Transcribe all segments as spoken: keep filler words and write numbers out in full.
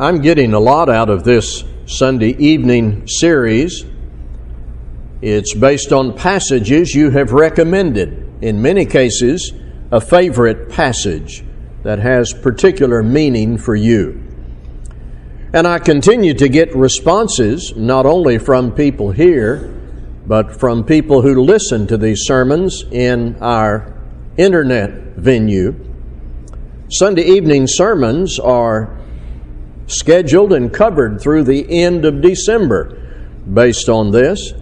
I'm getting a lot out of this Sunday evening series. It's based on passages you have recommended, in many cases, a favorite passage that has particular meaning for you. And I continue to get responses, not only from people here, but from people who listen to these sermons in our internet venue. Sunday evening sermons are scheduled and covered through the end of December based on this.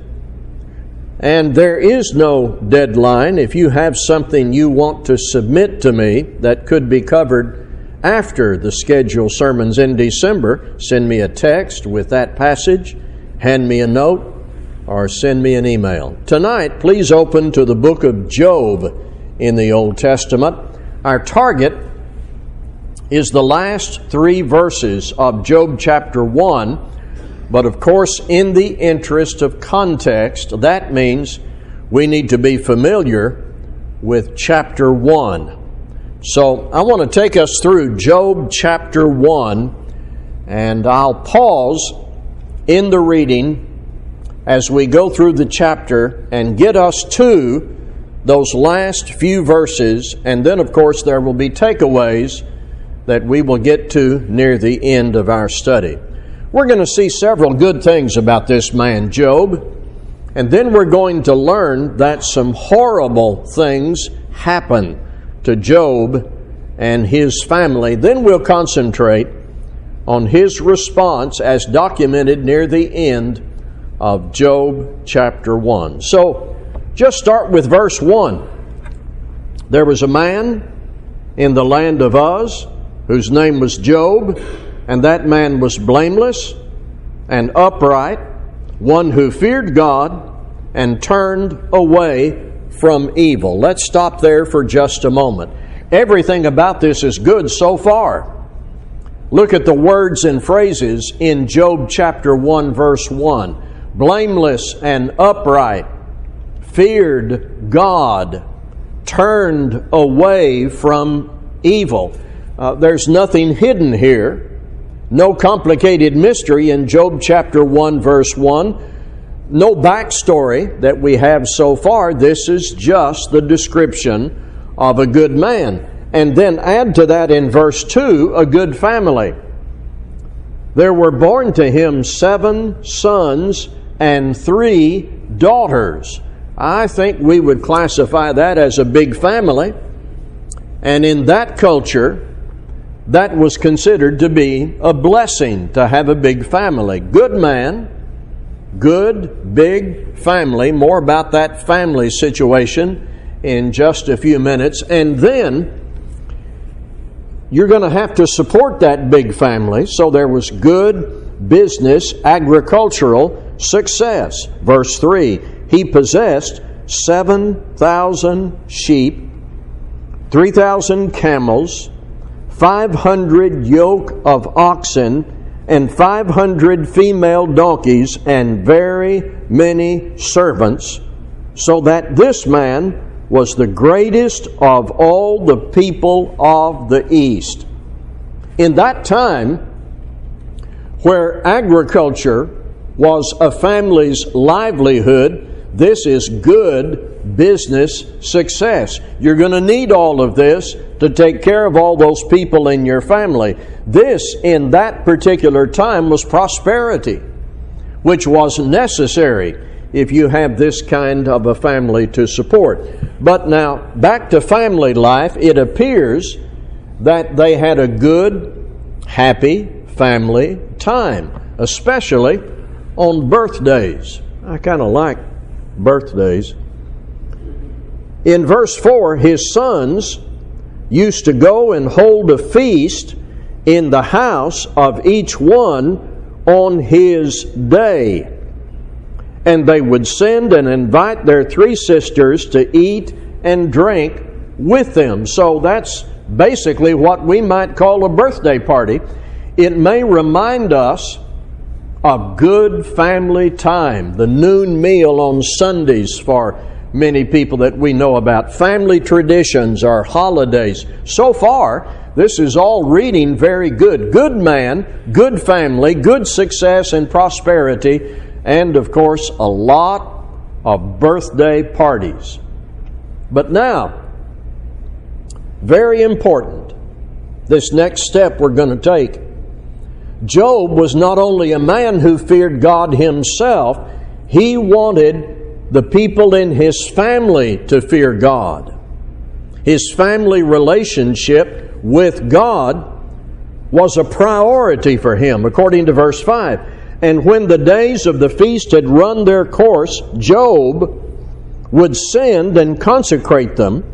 And there is no deadline. If you have something you want to submit to me that could be covered after the scheduled sermons in December, send me a text with that passage, hand me a note, or send me an email. Tonight, please open to the book of Job in the Old Testament. Our target is the last three verses of Job chapter one. But of course, in the interest of context, that means we need to be familiar with chapter one. So I want to take us through Job chapter one, and I'll pause in the reading as we go through the chapter and get us to those last few verses, and then of course there will be takeaways that we will get to near the end of our study. We're going to see several good things about this man, Job, and then we're going to learn that some horrible things happen to Job and his family. Then we'll concentrate on his response as documented near the end of Job chapter one. So, just start with verse one. There was a man in the land of Uz whose name was Job, and that man was blameless and upright, one who feared God and turned away from evil. Let's stop there for just a moment. Everything about this is good so far. Look at the words and phrases in Job chapter one, verse one. Blameless and upright, feared God, turned away from evil. Uh, there's nothing hidden here. No complicated mystery in Job chapter one, verse one. No backstory that we have so far. This is just the description of a good man. And then add to that in verse two, a good family. There were born to him seven sons and three daughters. I think we would classify that as a big family. And in that culture, that was considered to be a blessing to have a big family. Good man, good big family. More about that family situation in just a few minutes. And then you're going to have to support that big family. So there was good business, agricultural success. Verse three, he possessed seven thousand sheep, three thousand camels, five hundred yoke of oxen, and five hundred female donkeys, and very many servants, so that this man was the greatest of all the people of the East. In that time, where agriculture was a family's livelihood, this is good business success. You're going to need all of this to take care of all those people in your family. This, in that particular time, was prosperity, which was necessary if you have this kind of a family to support. But now, back to family life, it appears that they had a good, happy family time, especially on birthdays. I kind of like birthdays. In verse four, his sons used to go and hold a feast in the house of each one on his day. And they would send and invite their three sisters to eat and drink with them. So that's basically what we might call a birthday party. It may remind us of good family time, the noon meal on Sundays for many people that we know about. Family traditions or holidays. So far, This is all reading very good. Good man, good family, good success and prosperity, and of course a lot of birthday parties. But now, very important, this next step we're going to take. Job was not only a man who feared God himself, he wanted the people in his family to fear God. His family relationship with God was a priority for him, according to verse five. And when the days of the feast had run their course, Job would send and consecrate them,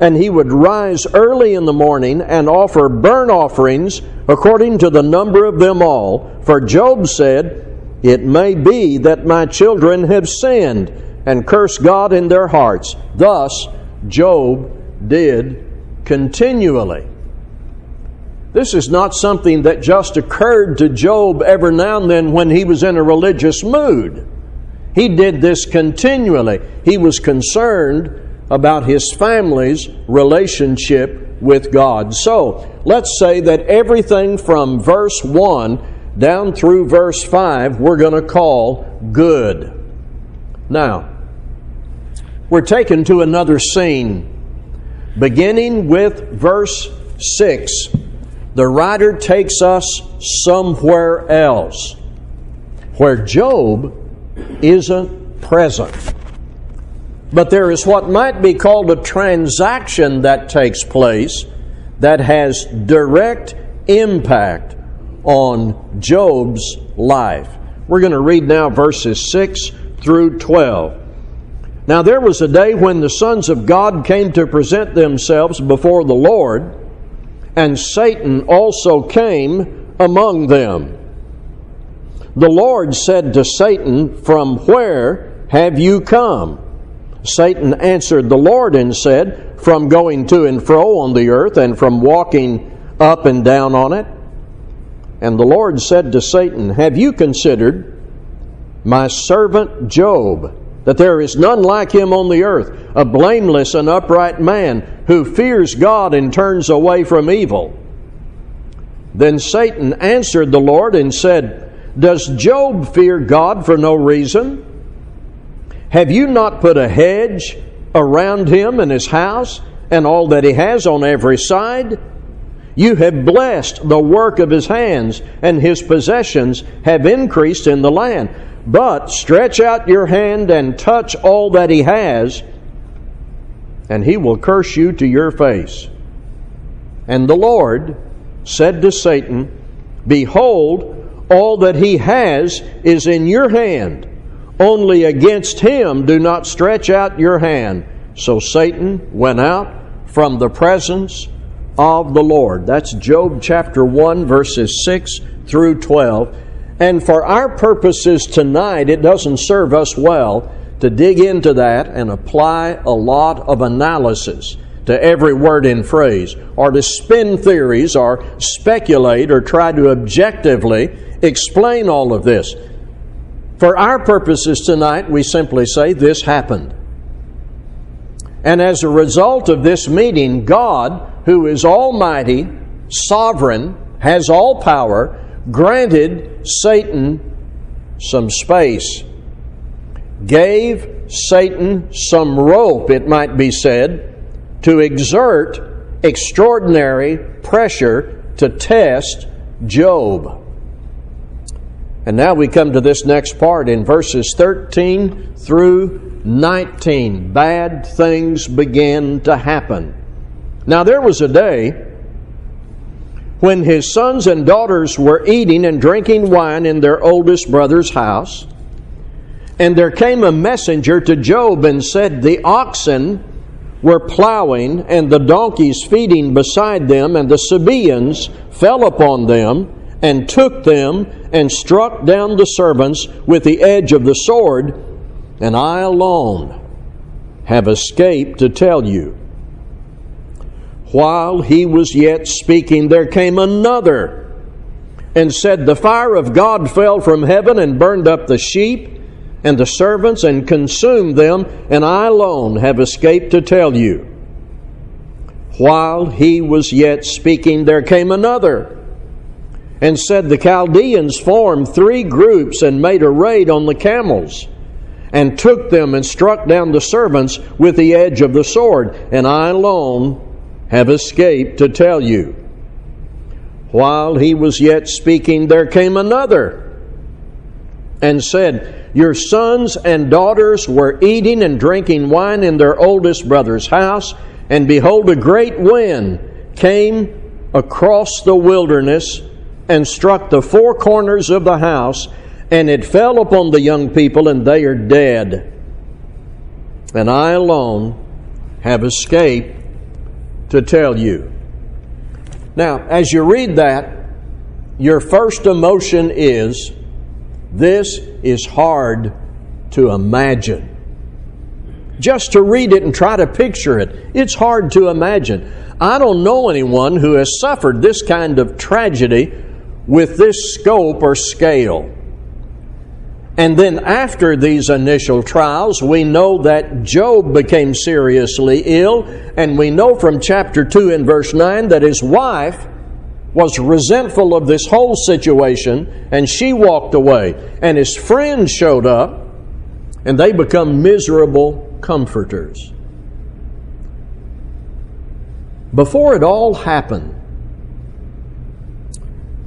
and he would rise early in the morning and offer burnt offerings according to the number of them all. For Job said, "It may be that my children have sinned and cursed God in their hearts." Thus, Job did continually. This is not something that just occurred to Job every now and then when he was in a religious mood. He did this continually. He was concerned about his family's relationship with God. So, let's say that everything from verse one down through verse five we're going to call good. Now, we're taken to another scene. Beginning with verse six, the writer takes us somewhere else, where Job isn't present. But there is what might be called a transaction that takes place that has direct impact on Job's life. We're going to read now verses six through twelve. Now there was a day when the sons of God came to present themselves before the Lord, and Satan also came among them. The Lord said to Satan, "From where have you come?" Satan answered the Lord and said, "From going to and fro on the earth, and from walking up and down on it." And the Lord said to Satan, "Have you considered my servant Job, that there is none like him on the earth, a blameless and upright man who fears God and turns away from evil?" Then Satan answered the Lord and said, "Does Job fear God for no reason? Have you not put a hedge around him and his house and all that he has on every side? You have blessed the work of his hands, and his possessions have increased in the land. But stretch out your hand and touch all that he has, and he will curse you to your face." And the Lord said to Satan, "Behold, all that he has is in your hand. Only against him do not stretch out your hand." So Satan went out from the presence of the Lord. That's Job chapter one, verses six through twelve. And for our purposes tonight, it doesn't serve us well to dig into that and apply a lot of analysis to every word and phrase, or to spin theories, or speculate, or try to objectively explain all of this. For our purposes tonight, we simply say this happened. And as a result of this meeting, God, who is almighty, sovereign, has all power, granted Satan some space, gave Satan some rope, it might be said, to exert extraordinary pressure to test Job. And now we come to this next part in verses thirteen through nineteen. Bad things begin to happen. Now there was a day when his sons and daughters were eating and drinking wine in their oldest brother's house, and there came a messenger to Job and said, "The oxen were plowing, and the donkeys feeding beside them, and the Sabaeans fell upon them, and took them, and struck down the servants with the edge of the sword, and I alone have escaped to tell you." While he was yet speaking, there came another and said, "The fire of God fell from heaven and burned up the sheep and the servants and consumed them, and I alone have escaped to tell you." While he was yet speaking, there came another and said, The Chaldeans formed three groups and made a raid on the camels, and took them and struck down the servants with the edge of the sword, and I alone have escaped to tell you. While he was yet speaking, there came another and said, Your sons and daughters were eating and drinking wine in their oldest brother's house, and behold, a great wind came across the wilderness and struck the four corners of the house, and it fell upon the young people, and they are dead. And I alone have escaped to tell you. Now, as you read that, your first emotion is, this is hard to imagine. Just to read it and try to picture it, it's hard to imagine. I don't know anyone who has suffered this kind of tragedy with this scope or scale. And then after these initial trials, we know that Job became seriously ill, and we know from chapter two and verse nine that his wife was resentful of this whole situation, and she walked away, and his friends showed up, and they become miserable comforters. Before it all happened,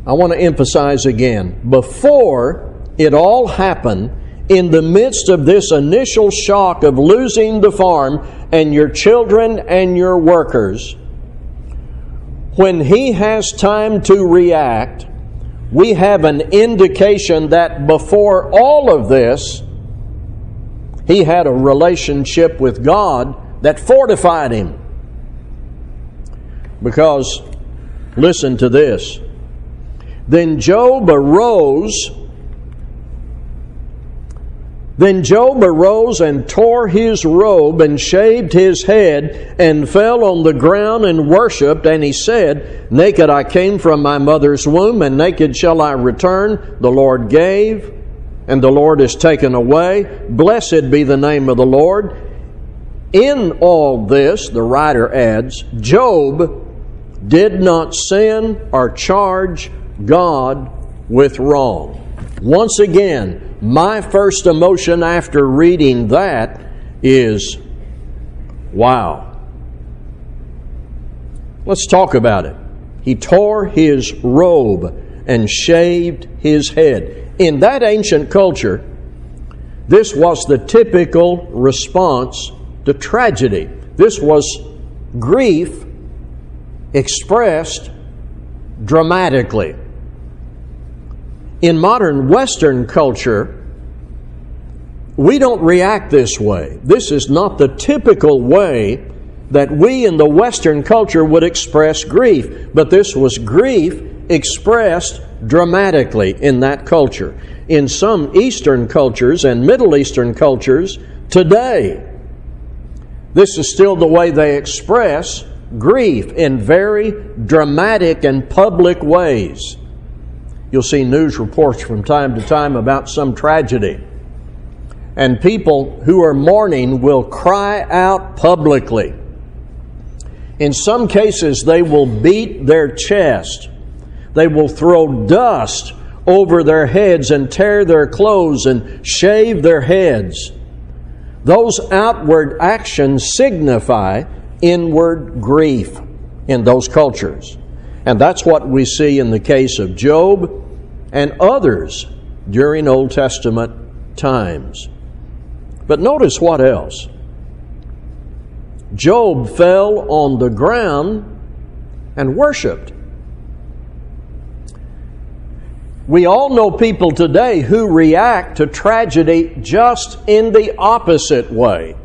I want to emphasize again, before it all happened, in the midst of this initial shock of losing the farm and your children and your workers, when he has time to react, we have an indication that before all of this, he had a relationship with God that fortified him. Because, listen to this, then Job arose Then Job arose and tore his robe and shaved his head and fell on the ground and worshipped. And he said, Naked I came from my mother's womb, and naked shall I return. The Lord gave, and the Lord has taken away. Blessed be the name of the Lord. In all this, the writer adds, Job did not sin or charge God with wrong. Once again, my first emotion after reading that is, wow. Let's talk about it. He tore his robe and shaved his head. In that ancient culture, this was the typical response to tragedy. This was grief expressed dramatically. In modern Western culture, we don't react this way. This is not the typical way that we in the Western culture would express grief, but this was grief expressed dramatically in that culture. In some Eastern cultures and Middle Eastern cultures today, this is still the way they express grief in very dramatic and public ways. You'll see news reports from time to time about some tragedy, and people who are mourning will cry out publicly. In some cases, they will beat their chest. They will throw dust over their heads and tear their clothes and shave their heads. Those outward actions signify inward grief in those cultures. And that's what we see in the case of Job and others during Old Testament times. But notice what else. Job fell on the ground and worshiped. We all know people today who react to tragedy just in the opposite way.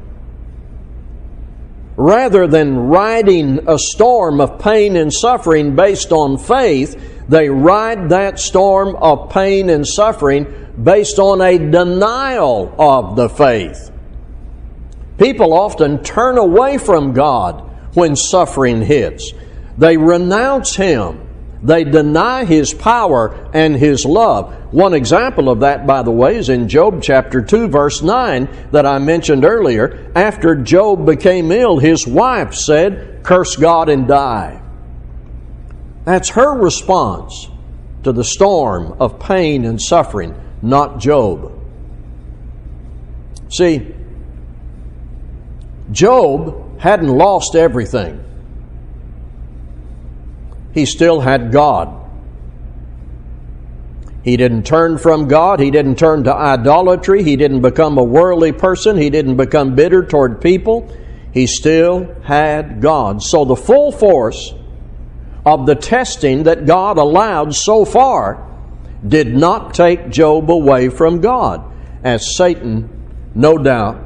Rather than riding a storm of pain and suffering based on faith, they ride that storm of pain and suffering based on a denial of the faith. People often turn away from God when suffering hits. They renounce Him. They deny His power and His love. One example of that, by the way, is in Job chapter two, verse nine that I mentioned earlier. After Job became ill, his wife said, curse God and die. That's her response to the storm of pain and suffering, not Job. See, Job hadn't lost everything. He still had God. He didn't turn from God. He didn't turn to idolatry. He didn't become a worldly person. He didn't become bitter toward people. He still had God. So the full force of the testing that God allowed so far did not take Job away from God, as Satan, no doubt,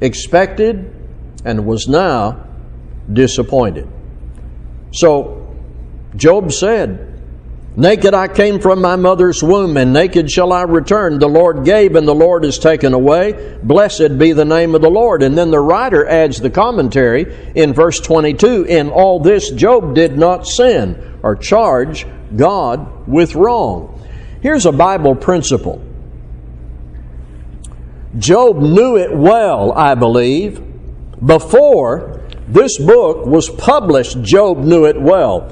expected and was now disappointed. So Job said, "Naked I came from my mother's womb, and naked shall I return. The Lord gave, and the Lord is taken away. Blessed be the name of the Lord." And then the writer adds the commentary in verse twenty-two, "In all this Job did not sin," or charge God with wrong. Here's a Bible principle. Job knew it well, I believe. Before this book was published, Job knew it well.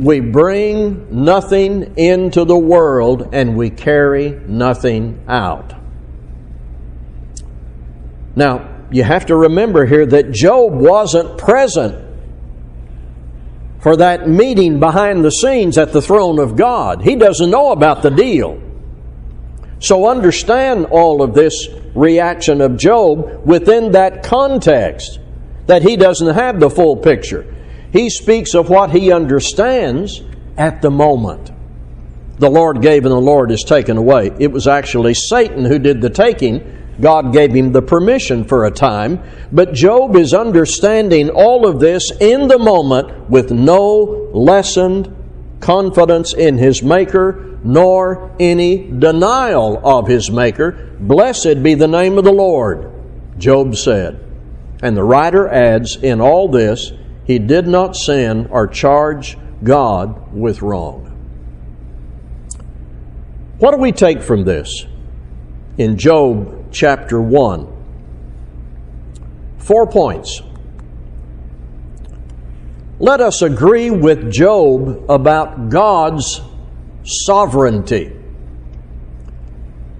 We bring nothing into the world and we carry nothing out. Now, you have to remember here that Job wasn't present for that meeting behind the scenes at the throne of God. He doesn't know about the deal. So understand all of this reaction of Job within that context, that he doesn't have the full picture. He speaks of what he understands at the moment. The Lord gave and the Lord is taken away. It was actually Satan who did the taking. God gave him the permission for a time. But Job is understanding all of this in the moment with no lessened confidence in his Maker, nor any denial of his Maker. "Blessed be the name of the Lord," Job said. And the writer adds, in all this, he did not sin or charge God with wrong. What do we take from this? In Job chapter one, four points. Let us agree with Job about God's sovereignty.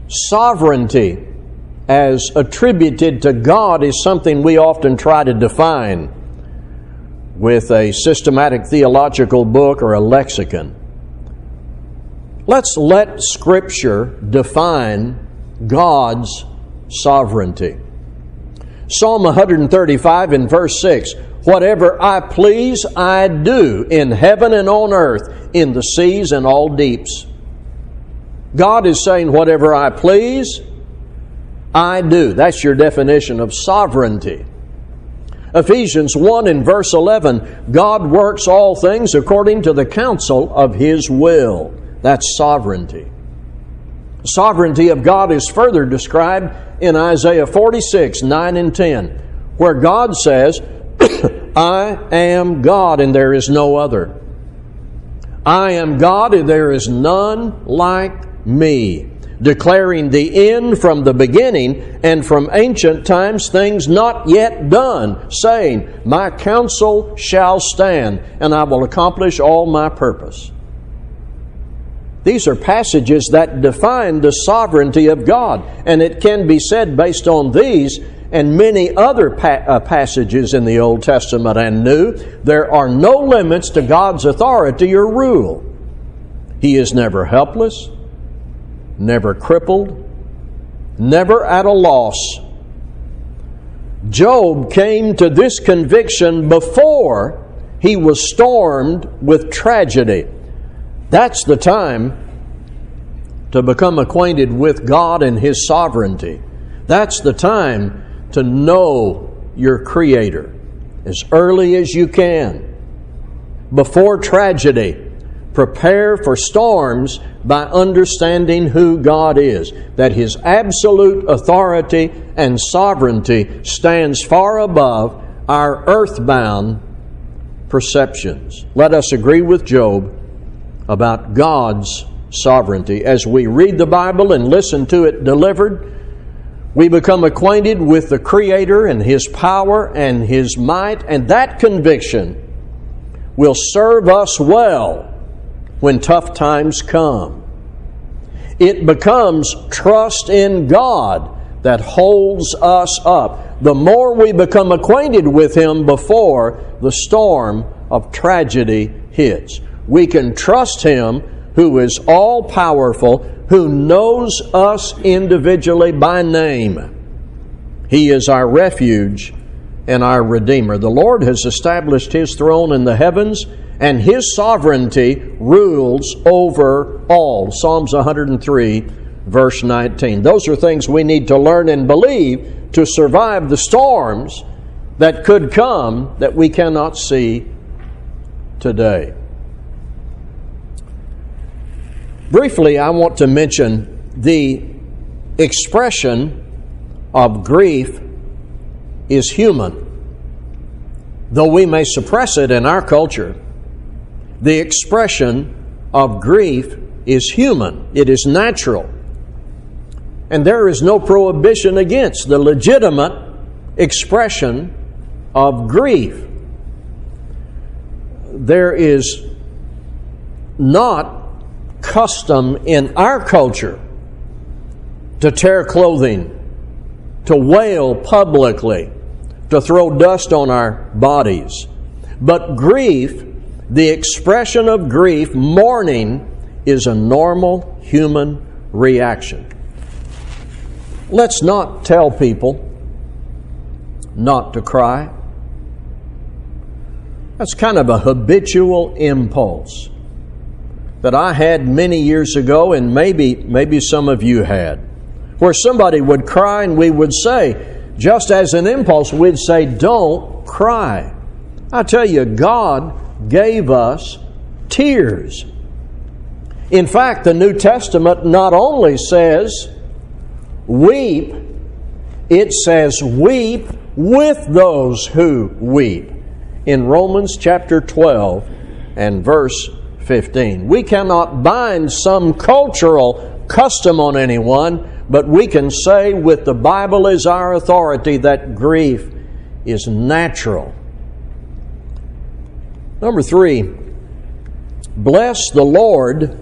Sovereignty as attributed to God is something we often try to define with a systematic theological book or a lexicon. Let's let Scripture define God's sovereignty. Psalm one thirty-five in verse six, "Whatever I please, I do in heaven and on earth, in the seas and all deeps." God is saying, whatever I please, I do. That's your definition of sovereignty. Ephesians one in verse eleven, "God works all things according to the counsel of His will." That's sovereignty. The sovereignty of God is further described in Isaiah forty-six, nine and ten, where God says, "I am God and there is no other. I am God and there is none like me, declaring the end from the beginning, and from ancient times things not yet done, saying, My counsel shall stand, and I will accomplish all my purpose." These are passages that define the sovereignty of God, and it can be said based on these and many other pa- uh, passages in the Old Testament and New, there are no limits to God's authority or rule. He is never helpless, never crippled, never at a loss. Job came to this conviction before he was stormed with tragedy. That's the time to become acquainted with God and His sovereignty. That's the time to know your Creator as early as you can. Before tragedy, prepare for storms by understanding who God is, that His absolute authority and sovereignty stands far above our earthbound perceptions. Let us agree with Job about God's sovereignty. As we read the Bible and listen to it delivered, We become acquainted with the Creator and His power and His might, and that conviction will serve us well when tough times come. It becomes trust in God that holds us up. The more we become acquainted with Him before the storm of tragedy hits, we can trust Him who is all-powerful, who knows us individually by name. He is our refuge and our Redeemer. The Lord has established His throne in the heavens, and His sovereignty rules over all. Psalms one hundred three, verse nineteen. Those are things we need to learn and believe to survive the storms that could come that we cannot see today. Briefly, I want to mention the expression of grief is human, though we may suppress it in our culture. The expression of grief is human. It is natural. And there is no prohibition against the legitimate expression of grief. There is not custom in our culture to tear clothing, to wail publicly, to throw dust on our bodies. But grief, the expression of grief, mourning, is a normal human reaction. Let's not tell people not to cry. That's kind of a habitual impulse that I had many years ago, and maybe maybe some of you had, where somebody would cry and we would say, just as an impulse, we'd say, don't cry. I tell you, God gave us tears. In fact, the New Testament not only says weep, it says weep with those who weep. In Romans chapter twelve and verse fifteen. We cannot bind some cultural custom on anyone, but we can say with the Bible as our authority that grief is natural. Number three, bless the Lord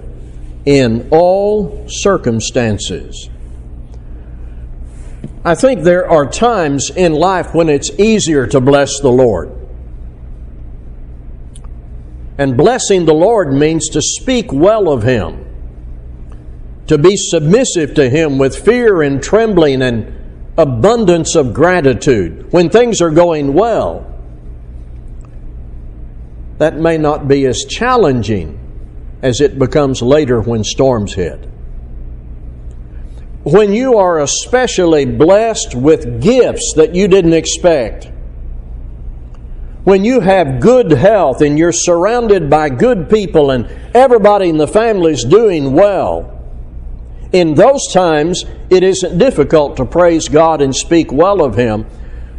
in all circumstances. I think there are times in life when it's easier to bless the Lord. And blessing the Lord means to speak well of Him, to be submissive to Him with fear and trembling and abundance of gratitude. When things are going well, that may not be as challenging as it becomes later when storms hit. When you are especially blessed with gifts that you didn't expect, when you have good health and you're surrounded by good people and everybody in the family is doing well, in those times it isn't difficult to praise God and speak well of Him.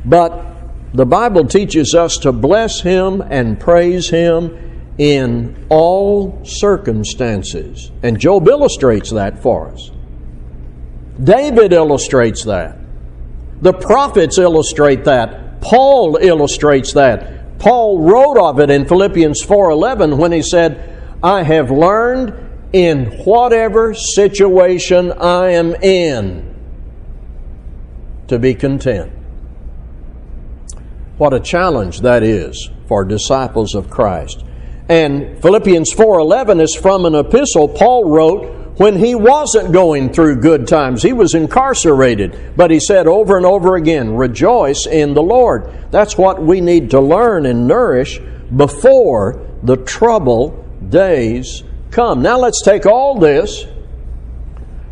But the Bible teaches us to bless Him and praise Him in all circumstances. And Job illustrates that for us. David illustrates that. The prophets illustrate that. Paul illustrates that. Paul wrote of it in Philippians four eleven when he said, I have learned in whatever situation I am in to be content. What a challenge that is for disciples of Christ. And Philippians four eleven is from an epistle Paul wrote when he wasn't going through good times. He was incarcerated, but he said over and over again, rejoice in the Lord. That's what we need to learn and nourish before the trouble days come. Now let's take all this,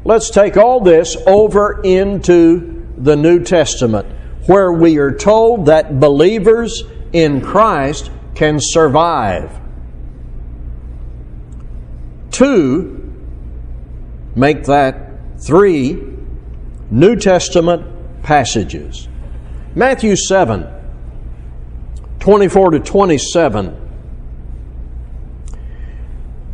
let's take all this over into the New Testament, where we are told that believers in Christ can survive. Two, make that three New Testament passages. Matthew seven, twenty-four to twenty-seven.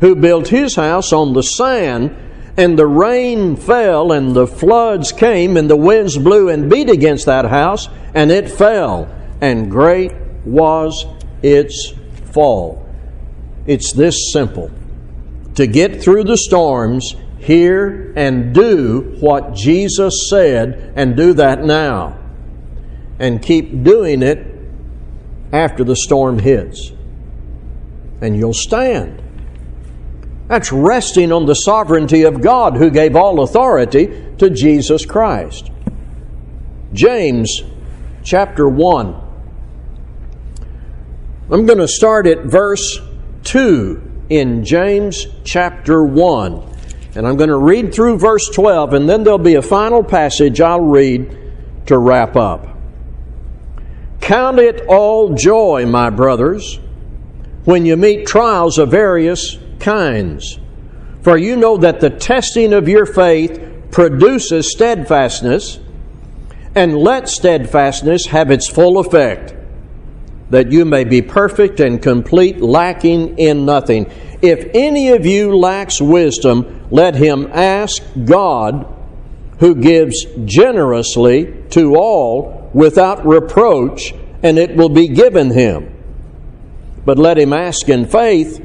who built his house on the sand, and the rain fell, and the floods came, and the winds blew and beat against that house, and it fell, and great was its fall. It's this simple. To get through the storms, hear and do what Jesus said, and do that now. And keep doing it after the storm hits. And you'll stand. That's resting on the sovereignty of God who gave all authority to Jesus Christ. James chapter one. I'm going to start at verse two in James chapter one. And I'm going to read through verse twelve, and then there'll be a final passage I'll read to wrap up. Count it all joy, my brothers, when you meet trials of various kinds, for you know that the testing of your faith produces steadfastness, and let steadfastness have its full effect, that you may be perfect and complete, lacking in nothing. If any of you lacks wisdom, let him ask God, who gives generously to all without reproach, and it will be given him. But let him ask in faith,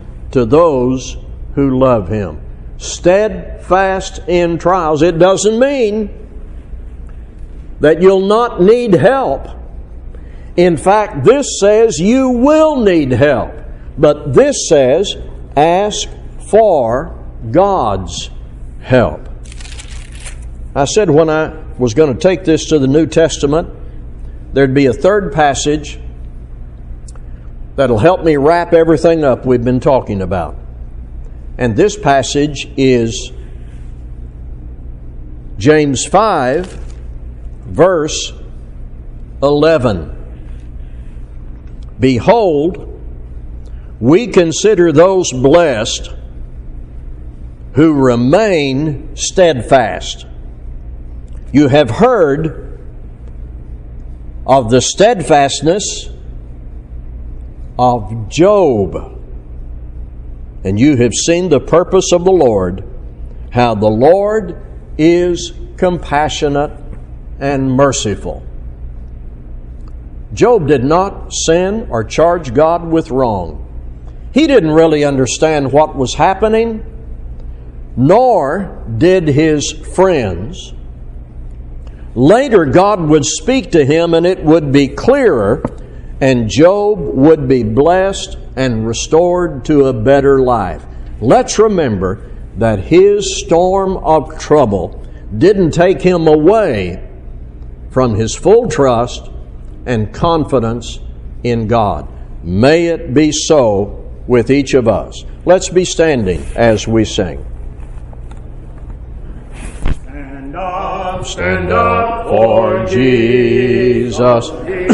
to those who love Him. Steadfast in trials. It doesn't mean that you'll not need help. In fact, this says you will need help. But this says, ask for God's help. I said when I was going to take this to the New Testament, there'd be a third passage that'll help me wrap everything up we've been talking about. And this passage is James five, verse eleven. Behold, we consider those blessed who remain steadfast. You have heard of the steadfastness of Job, and you have seen the purpose of the Lord, how the Lord is compassionate and merciful. Job did not sin or charge God with wrong. He didn't really understand what was happening, nor did his friends. Later, God would speak to him, and it would be clearer, and Job would be blessed and restored to a better life. Let's remember that his storm of trouble didn't take him away from his full trust and confidence in God. May it be so with each of us. Let's be standing as we sing. Stand up, stand up for Jesus.